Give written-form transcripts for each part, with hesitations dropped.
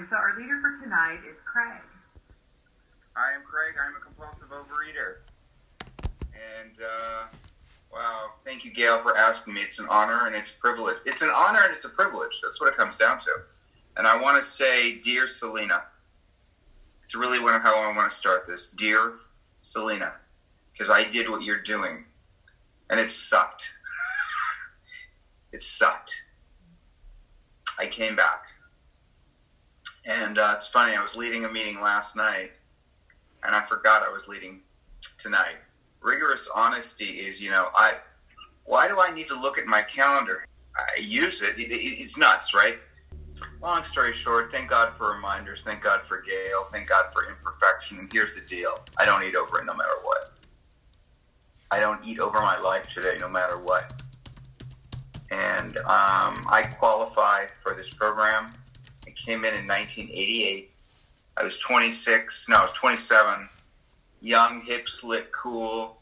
And so our leader for tonight is Craig. I am Craig. I'm a compulsive overeater. And, wow, thank you, Gail, for asking me. It's an honor and it's a privilege. It's an honor and it's a privilege. That's what it comes down to. And I want to say, dear Selena, it's really how I want to start this. Dear Selena, because I did what you're doing, and it sucked. It sucked. I came back. And it's funny, I was leading a meeting last night, and I forgot I was leading tonight. Rigorous honesty is, why do I need to look at my calendar? I use it. It's nuts, right? Long story short, thank God for reminders. Thank God for Gail. Thank God for imperfection. And here's the deal. I don't eat over it no matter what. I don't eat over my life today no matter what. And I qualify for this program. I came in 1988. I was 27. Young, hip, slick, cool,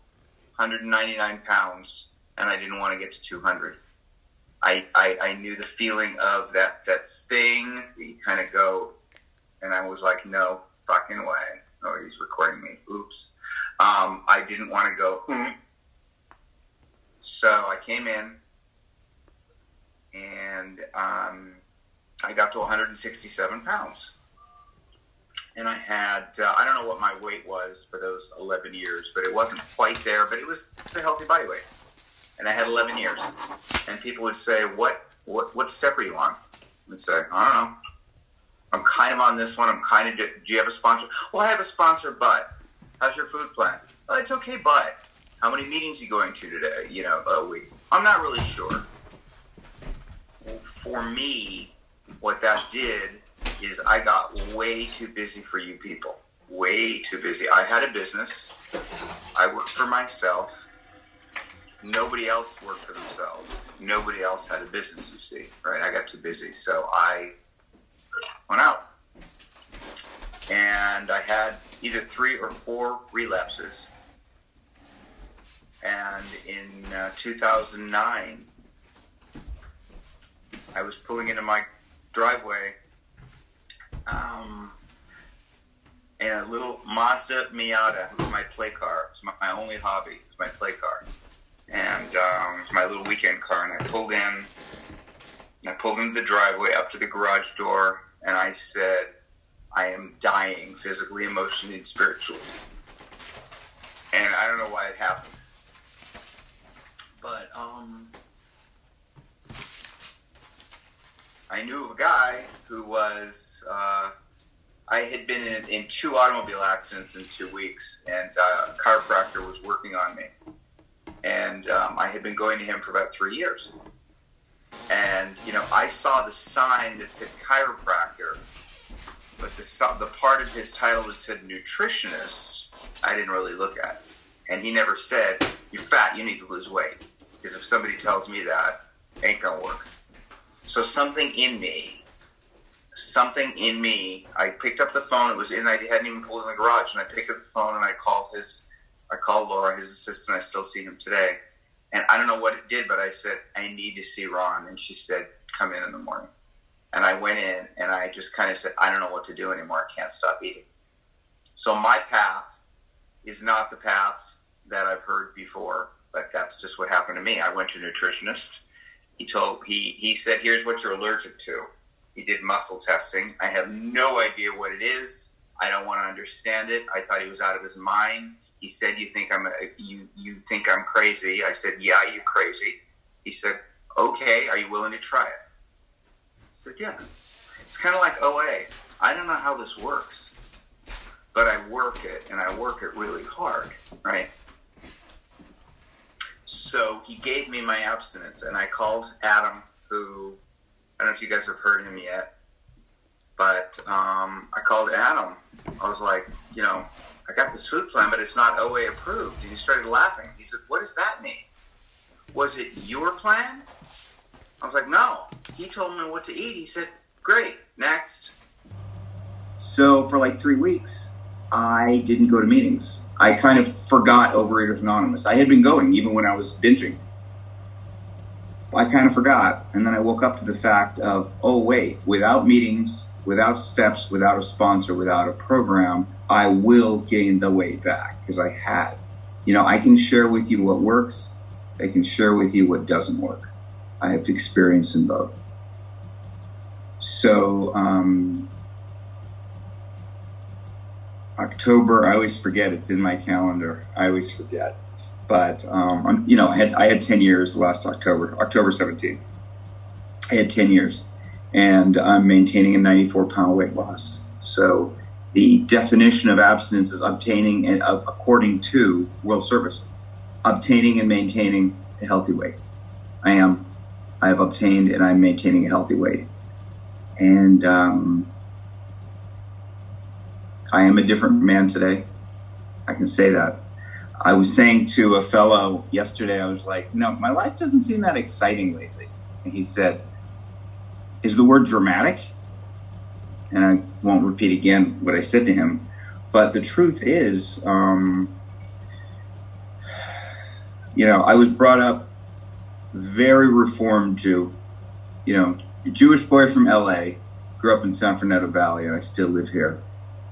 199 pounds. And I didn't want to get to 200. I knew the feeling of that thing that you kind of go, and I was like, no fucking way. Oh, he's recording me. Oops. I didn't want to go. So I came in, and I got to 167 pounds. And I had, I don't know what my weight was for those 11 years, but it wasn't quite there, but it was a healthy body weight. And I had 11 years. And people would say, what step are you on? I'd say, I don't know. I'm kind of on this one. Do you have a sponsor? Well, I have a sponsor, but how's your food plan? Well, it's okay, but how many meetings are you going to today, a week? I'm not really sure. Well, for me, what that did is I got way too busy for you people. Way too busy. I had a business. I worked for myself. Nobody else worked for themselves. Nobody else had a business, you see, right? I got too busy. So I went out. And I had either 3 or 4 relapses. And in 2009, I was pulling into my driveway in a little Mazda Miata, my play car. It was my only hobby. It was my play car. And it was my little weekend car, and I pulled in, and I pulled into the driveway up to the garage door, and I said, I am dying physically, emotionally, and spiritually. And I don't know why it happened. But I knew of a guy who was, I had been in 2 automobile accidents in 2 weeks, and a chiropractor was working on me. And I had been going to him for about 3 years. And, I saw the sign that said chiropractor, but the part of his title that said nutritionist, I didn't really look at. And he never said, you're fat, you need to lose weight. Because if somebody tells me that, ain't going to work. So something in me, I picked up the phone. It was in, I hadn't even pulled in the garage. And I picked up the phone and I called Laura, his assistant. I still see him today. And I don't know what it did, but I said, I need to see Ron. And she said, come in the morning. And I went in and I just kind of said, I don't know what to do anymore. I can't stop eating. So my path is not the path that I've heard before, but that's just what happened to me. I went to a nutritionist. He said, here's what you're allergic to. He did muscle testing. I have no idea what it is. I don't want to understand it. I thought he was out of his mind. He said, you think I'm crazy. I said, yeah, you're crazy. He said, okay, are you willing to try it? I said, yeah. It's kind of like OA. I don't know how this works, but I work it, and I work it really hard, right? So he gave me my abstinence, and I called Adam, who, I don't know if you guys have heard him yet, but I called Adam. I was like, I got this food plan, but it's not OA approved. And he started laughing. He said, what does that mean? Was it your plan? I was like, no. He told me what to eat. He said, great, next. So for like 3 weeks, I didn't go to meetings. I kind of forgot Overeaters Anonymous. I had been going even when I was binging. I kind of forgot. And then I woke up to the fact of, oh, wait, without meetings, without steps, without a sponsor, without a program, I will gain the way back because I had. You know, I can share with you what works. I can share with you what doesn't work. I have experience in both. So October, I always forget. It's in my calendar. I always forget. But, you know, I had 10 years last October 17th. I had 10 years, and I'm maintaining a 94-pound weight loss. So the definition of abstinence is obtaining, and according to World Service, obtaining and maintaining a healthy weight. I have obtained and I'm maintaining a healthy weight. And I am a different man today. I can say that. I was saying to a fellow yesterday, I was like, no, my life doesn't seem that exciting lately. And he said, is the word dramatic? And I won't repeat again what I said to him. But the truth is, you know, I was brought up very reformed Jew, you know, a Jewish boy from LA, grew up in San Fernando Valley, and I still live here.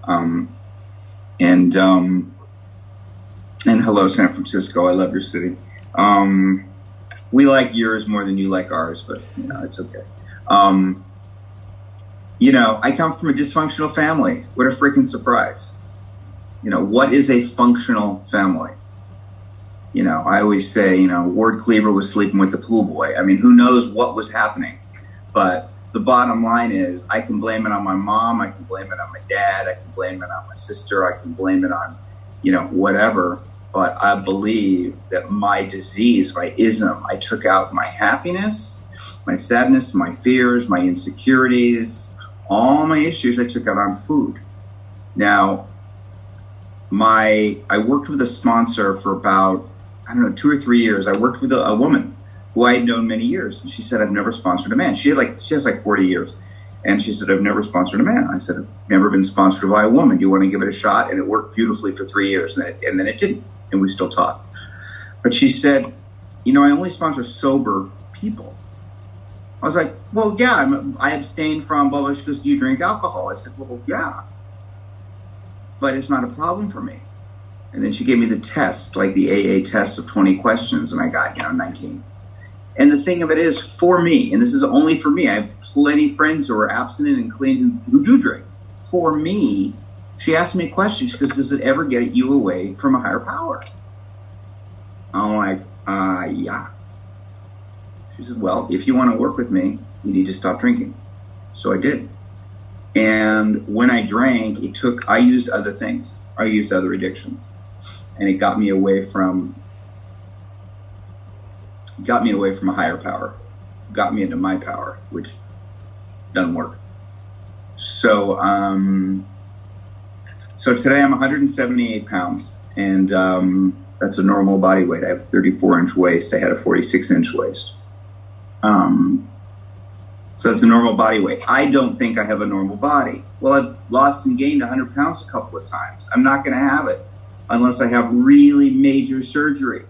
And hello, San Francisco. I love your city. We like yours more than you like ours, but you know, it's okay. You know, I come from a dysfunctional family. What a freaking surprise. You know, what is a functional family? You know, I always say, you know, Ward Cleaver was sleeping with the pool boy. I mean, who knows what was happening? But the bottom line is I can blame it on my mom. I can blame it on my dad. I can blame it on my sister. I can blame it on, you know, whatever. But I believe that my disease, my ism, I took out my happiness, my sadness, my fears, my insecurities, all my issues I took out on food. Now, I worked with a sponsor for about, I don't know, 2 or 3 years. I worked with a woman who I had known many years. And she said, I've never sponsored a man. She has like 40 years. And she said, I've never sponsored a man. I said, I've never been sponsored by a woman. Do you want to give it a shot? And it worked beautifully for 3 years. And then it didn't. And we still talk. But she said, you know, I only sponsor sober people. I was like, well, yeah, I abstain from blah, blah. She goes, do you drink alcohol? I said, well, yeah. But it's not a problem for me. And then she gave me the test, like the AA test of 20 questions. And I got, you know, 19. And the thing of it is, for me, and this is only for me, I have plenty of friends who are abstinent and clean who do drink. For me, she asked me a question. She goes, does it ever get you away from a higher power? I'm like, yeah. She said, well, if you want to work with me, you need to stop drinking. So I did. And when I drank, I used other things. I used other addictions. And it got me away from a higher power, got me into my power, which doesn't work. So so today I'm 178 pounds, and that's a normal body weight. I have a 34-inch waist. I had a 46-inch waist. So that's a normal body weight. I don't think I have a normal body. Well, I've lost and gained 100 pounds a couple of times. I'm not going to have it unless I have really major surgery.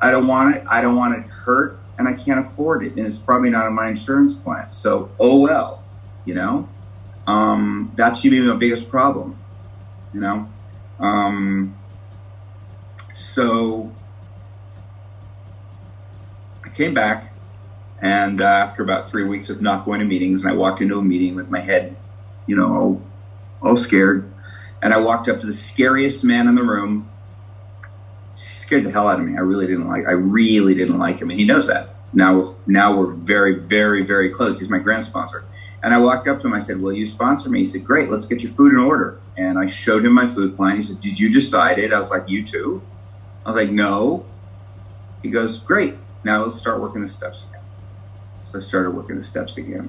I don't want it. I don't want it hurt, and I can't afford it, and it's probably not in my insurance plan. So, oh well, you know. That should be my biggest problem, you know. So I came back, and after about 3 weeks of not going to meetings, and I walked into a meeting with my head, you know, all scared, and I walked up to the scariest man in the room. Scared the hell out of me. I really didn't like him, and he knows that. Now we're very, very, very close. He's my grand sponsor. And I walked up to him. I said, will you sponsor me? He said, great, let's get your food in order. And I showed him my food plan. He said, did you decide it? I was like, you too? I was like, no. He goes, great, now let's start working the steps again. So I started working the steps again.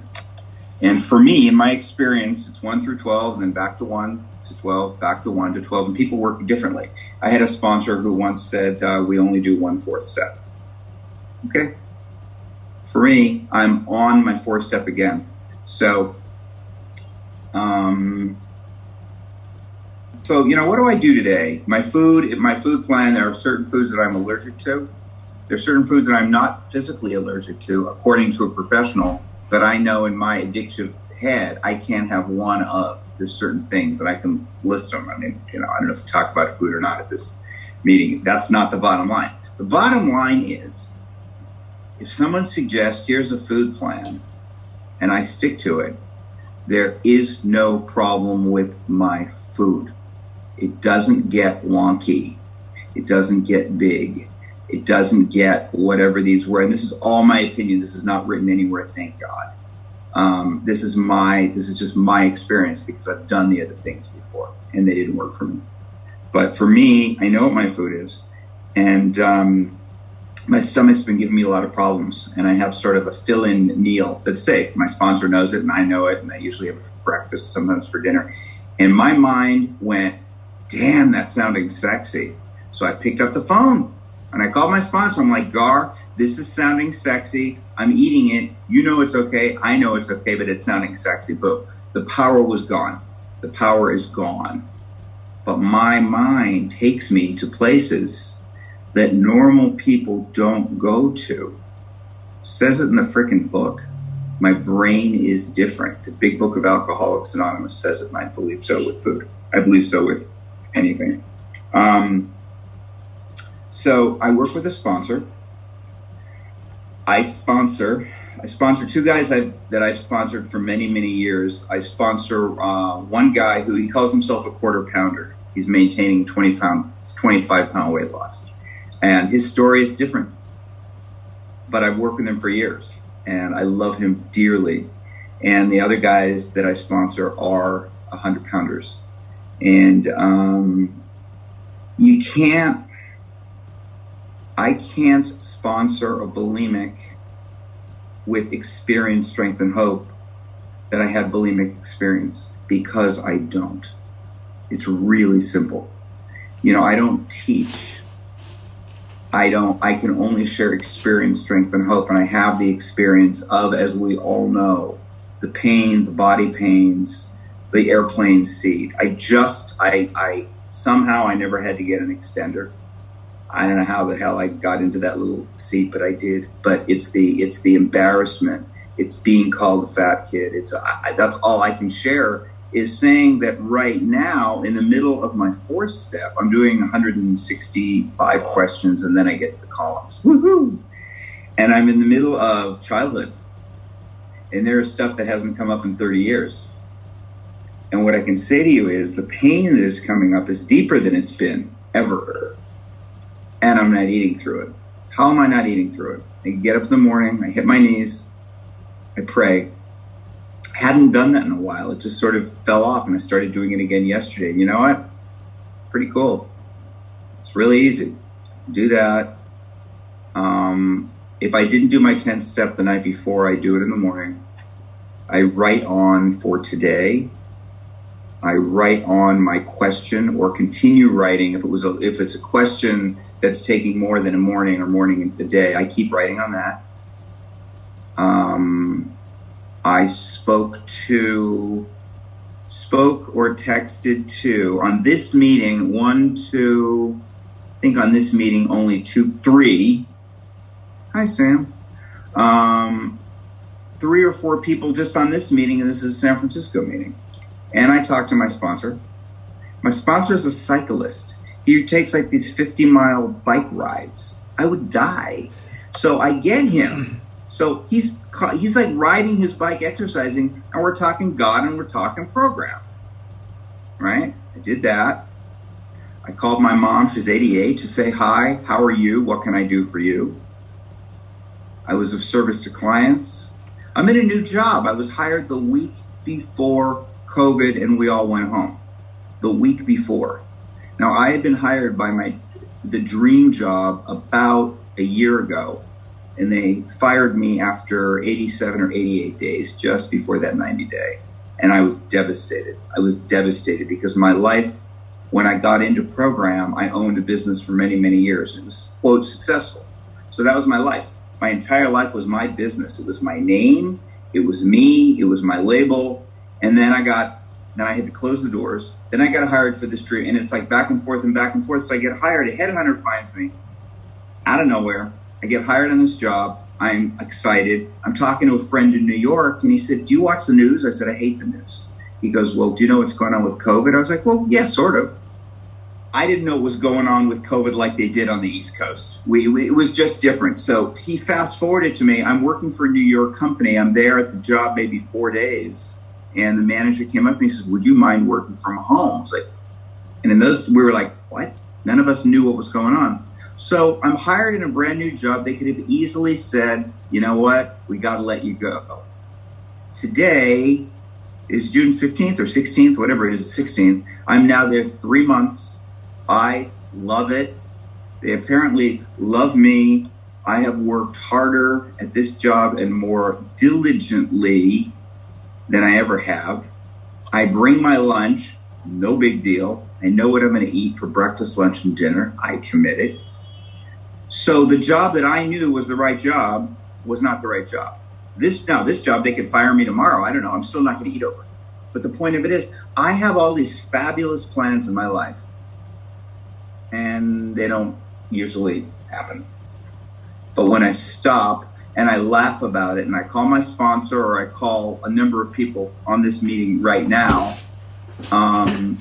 And for me, in my experience, it's 1 through 12, and then back to 1 to 12, back to 1 to 12, and people work differently. I had a sponsor who once said, we only do 1/4 step. Okay. For me, I'm on my 4th step again. So, you know, what do I do today? My food plan, there are certain foods that I'm allergic to. There are certain foods that I'm not physically allergic to, according to a professional, but I know in my addictive had, I can't have one of. There's certain things that I can list them. I mean, you know, I don't know if we talk about food or not at this meeting. That's not the bottom line. The bottom line is, if someone suggests, here's a food plan, and I stick to it, there is no problem with my food. It doesn't get wonky. It doesn't get big. It doesn't get whatever these were. And this is all my opinion. This is not written anywhere, thank God. This is just my experience, because I've done the other things before and they didn't work for me. But for me, I know what my food is, and my stomach's been giving me a lot of problems, and I have sort of a fill-in meal that's safe. My sponsor knows it and I know it, and I usually have it for breakfast, sometimes for dinner. And my mind went, damn, that's sounding sexy. So I picked up the phone and I called my sponsor. I'm like, Gar, this is sounding sexy. I'm eating it. You know it's okay. I know it's okay, but it's sounding sexy. Boom. The power was gone. The power is gone. But my mind takes me to places that normal people don't go to. Says it in the frickin' book. My brain is different. The big book of Alcoholics Anonymous says it, and I believe so with food. I believe so with anything. So I work with a sponsor. I sponsor two guys that I've sponsored for many, many years. I sponsor one guy who, he calls himself a quarter pounder. He's maintaining 25 pound weight loss. And his story is different. But I've worked with him for years, and I love him dearly. And the other guys that I sponsor are 100 pounders. And I can't sponsor a bulimic with experience, strength, and hope that I had bulimic experience, because I don't. It's really simple. You know, I don't teach. I can only share experience, strength, and hope. And I have the experience of, as we all know, the pain, the body pains, the airplane seat. I never had to get an extender. I don't know how the hell I got into that little seat, but I did. But it's the embarrassment. It's being called the fat kid. That's all I can share, is saying that right now, in the middle of my fourth step, I'm doing 165 questions, and then I get to the columns. Woohoo! And I'm in the middle of childhood, and there is stuff that hasn't come up in 30 years. And what I can say to you is, the pain that is coming up is deeper than it's been ever. And I'm not eating through it. How am I not eating through it? I get up in the morning, I hit my knees, I pray. I hadn't done that in a while. It just sort of fell off, and I started doing it again yesterday. You know what? Pretty cool. It's really easy. Do that. If I didn't do my 10th step the night before, I do it in the morning. I write on for today. I write on my question, or continue writing. If it's a question that's taking more than a morning or morning a day, I keep writing on that. I spoke or texted to, on this meeting, three. Hi, Sam. Three or four people just on this meeting, and this is a San Francisco meeting. And I talked to my sponsor. My sponsor is a cyclist. He takes like these 50-mile bike rides. I would die. So I get him. So he's like riding his bike, exercising, and we're talking God and we're talking program. Right? I did that. I called my mom. She's 88, to say, hi, how are you? What can I do for you? I was of service to clients. I'm in a new job. I was hired the week before COVID, and we all went home the week before. Now, I had been hired by the dream job about a year ago, and they fired me after 87 or 88 days, just before that 90-day. And I was devastated. Because my life, when I got into program, I owned a business for many, many years. It was, quote, successful. So that was my life. My entire life was my business. It was my name. It was me. It was my label. And then I had to close the doors. Then I got hired for this dream, and it's like back and forth and back and forth. So I get hired. A headhunter finds me out of nowhere. I get hired on this job. I'm excited. I'm talking to a friend in New York, and he said, do you watch the news? I said, I hate the news. He goes, well, do you know what's going on with COVID? I was like, well, yeah, sort of. I didn't know what was going on with COVID like they did on the East Coast. It was just different. So he fast forwarded to me. I'm working for a New York company. I'm there at the job maybe 4 days. And the manager came up and he said, would you mind working from home? I was like, and in those, we were like, what? None of us knew what was going on. So I'm hired in a brand new job. They could have easily said, you know what? We got to let you go. Today is June 15th or 16th, whatever it is, 16th. I'm now there 3 months. I love it. They apparently love me. I have worked harder at this job and more diligently than I ever have. I bring my lunch, no big deal. I know what I'm going to eat for breakfast, lunch, and dinner. I commit it. So the job that I knew was the right job was not the right job. This job, they could fire me tomorrow. I don't know. I'm still not going to eat over it. But the point of it is, I have all these fabulous plans in my life, and they don't usually happen. But when I stop and I laugh about it and I call my sponsor or I call a number of people on this meeting right now, it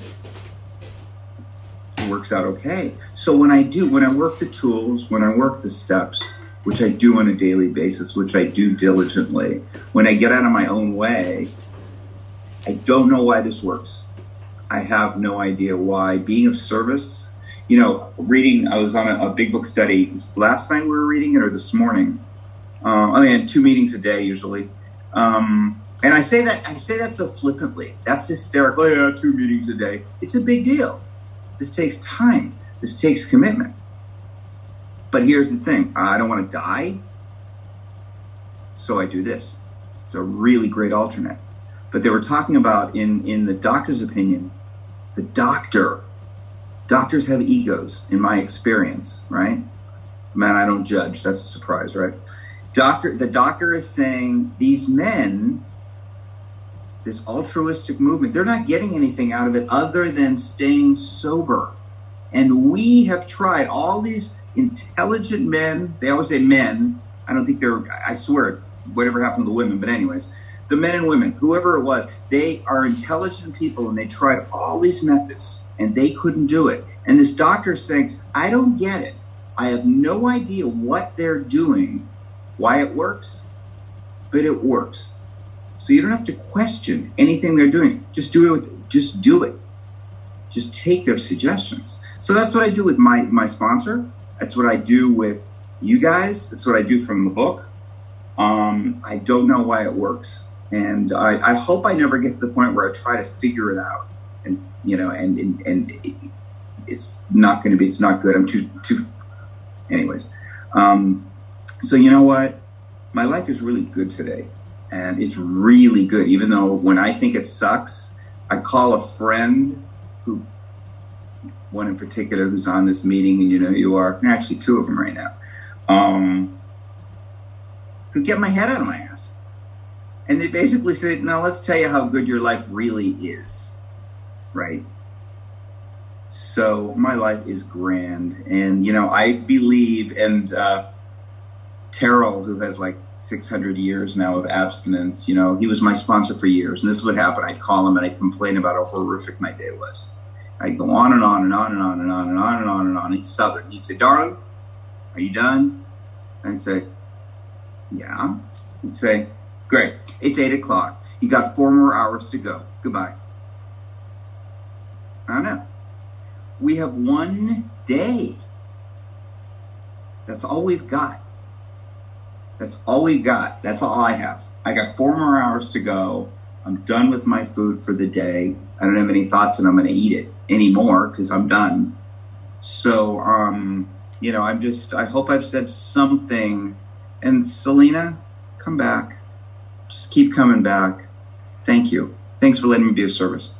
works out okay. So when I work the tools, when I work the steps, which I do on a daily basis, which I do diligently, when I get out of my own way, I don't know why this works. I have no idea why. Being of service, you know, reading, I was on a big book study last night we were reading it, or this morning. I had 2 meetings a day usually. And I say that so flippantly. That's hysterical. Oh, yeah, 2 meetings a day. It's a big deal. This takes time. This takes commitment. But here's the thing. I don't want to die. So I do this. It's a really great alternate. But they were talking about in the doctor's opinion, the doctors have egos, in my experience, right? Man, I don't judge. That's a surprise, right? The doctor is saying these men, this altruistic movement, they're not getting anything out of it other than staying sober. And we have tried all these intelligent men. They always say men. I don't think they're, I swear, whatever happened to the women, but anyways, the men and women, whoever it was, they are intelligent people and they tried all these methods. And they couldn't do it. And this doctor's saying, I don't get it. I have no idea what they're doing, why it works, but it works. So you don't have to question anything they're doing. Just do it. Just take their suggestions. So that's what I do with my sponsor. That's what I do with you guys. That's what I do from the book. I don't know why it works. And I hope I never get to the point where I try to figure it out. And it's not going to be, it's not good. I'm too, anyways. So you know what? My life is really good today, and it's really good. Even though when I think it sucks, I call a friend one in particular who's on this meeting, and you know you are, actually 2 of them right now, who get my head out of my ass. And they basically said, no, let's tell you how good your life really is. Right. So my life is grand. And, you know, I believe, and Terrell, who has like 600 years now of abstinence, you know, he was my sponsor for years. And this is what happened. I'd call him and I'd complain about how horrific my day was. I'd go on and on and on and on and on and on and on and on. He's Southern. He'd say, darling, are you done? And I'd say, yeah. He'd say, great. It's 8:00. You got 4 more hours to go. Goodbye. I don't know. We have 1 day. That's all we've got. That's all we've got. That's all I have. I got 4 more hours to go. I'm done with my food for the day. I don't have any thoughts and I'm going to eat it anymore because I'm done. So, you know, I hope I've said something. And Selena, come back. Just keep coming back. Thank you. Thanks for letting me be of service.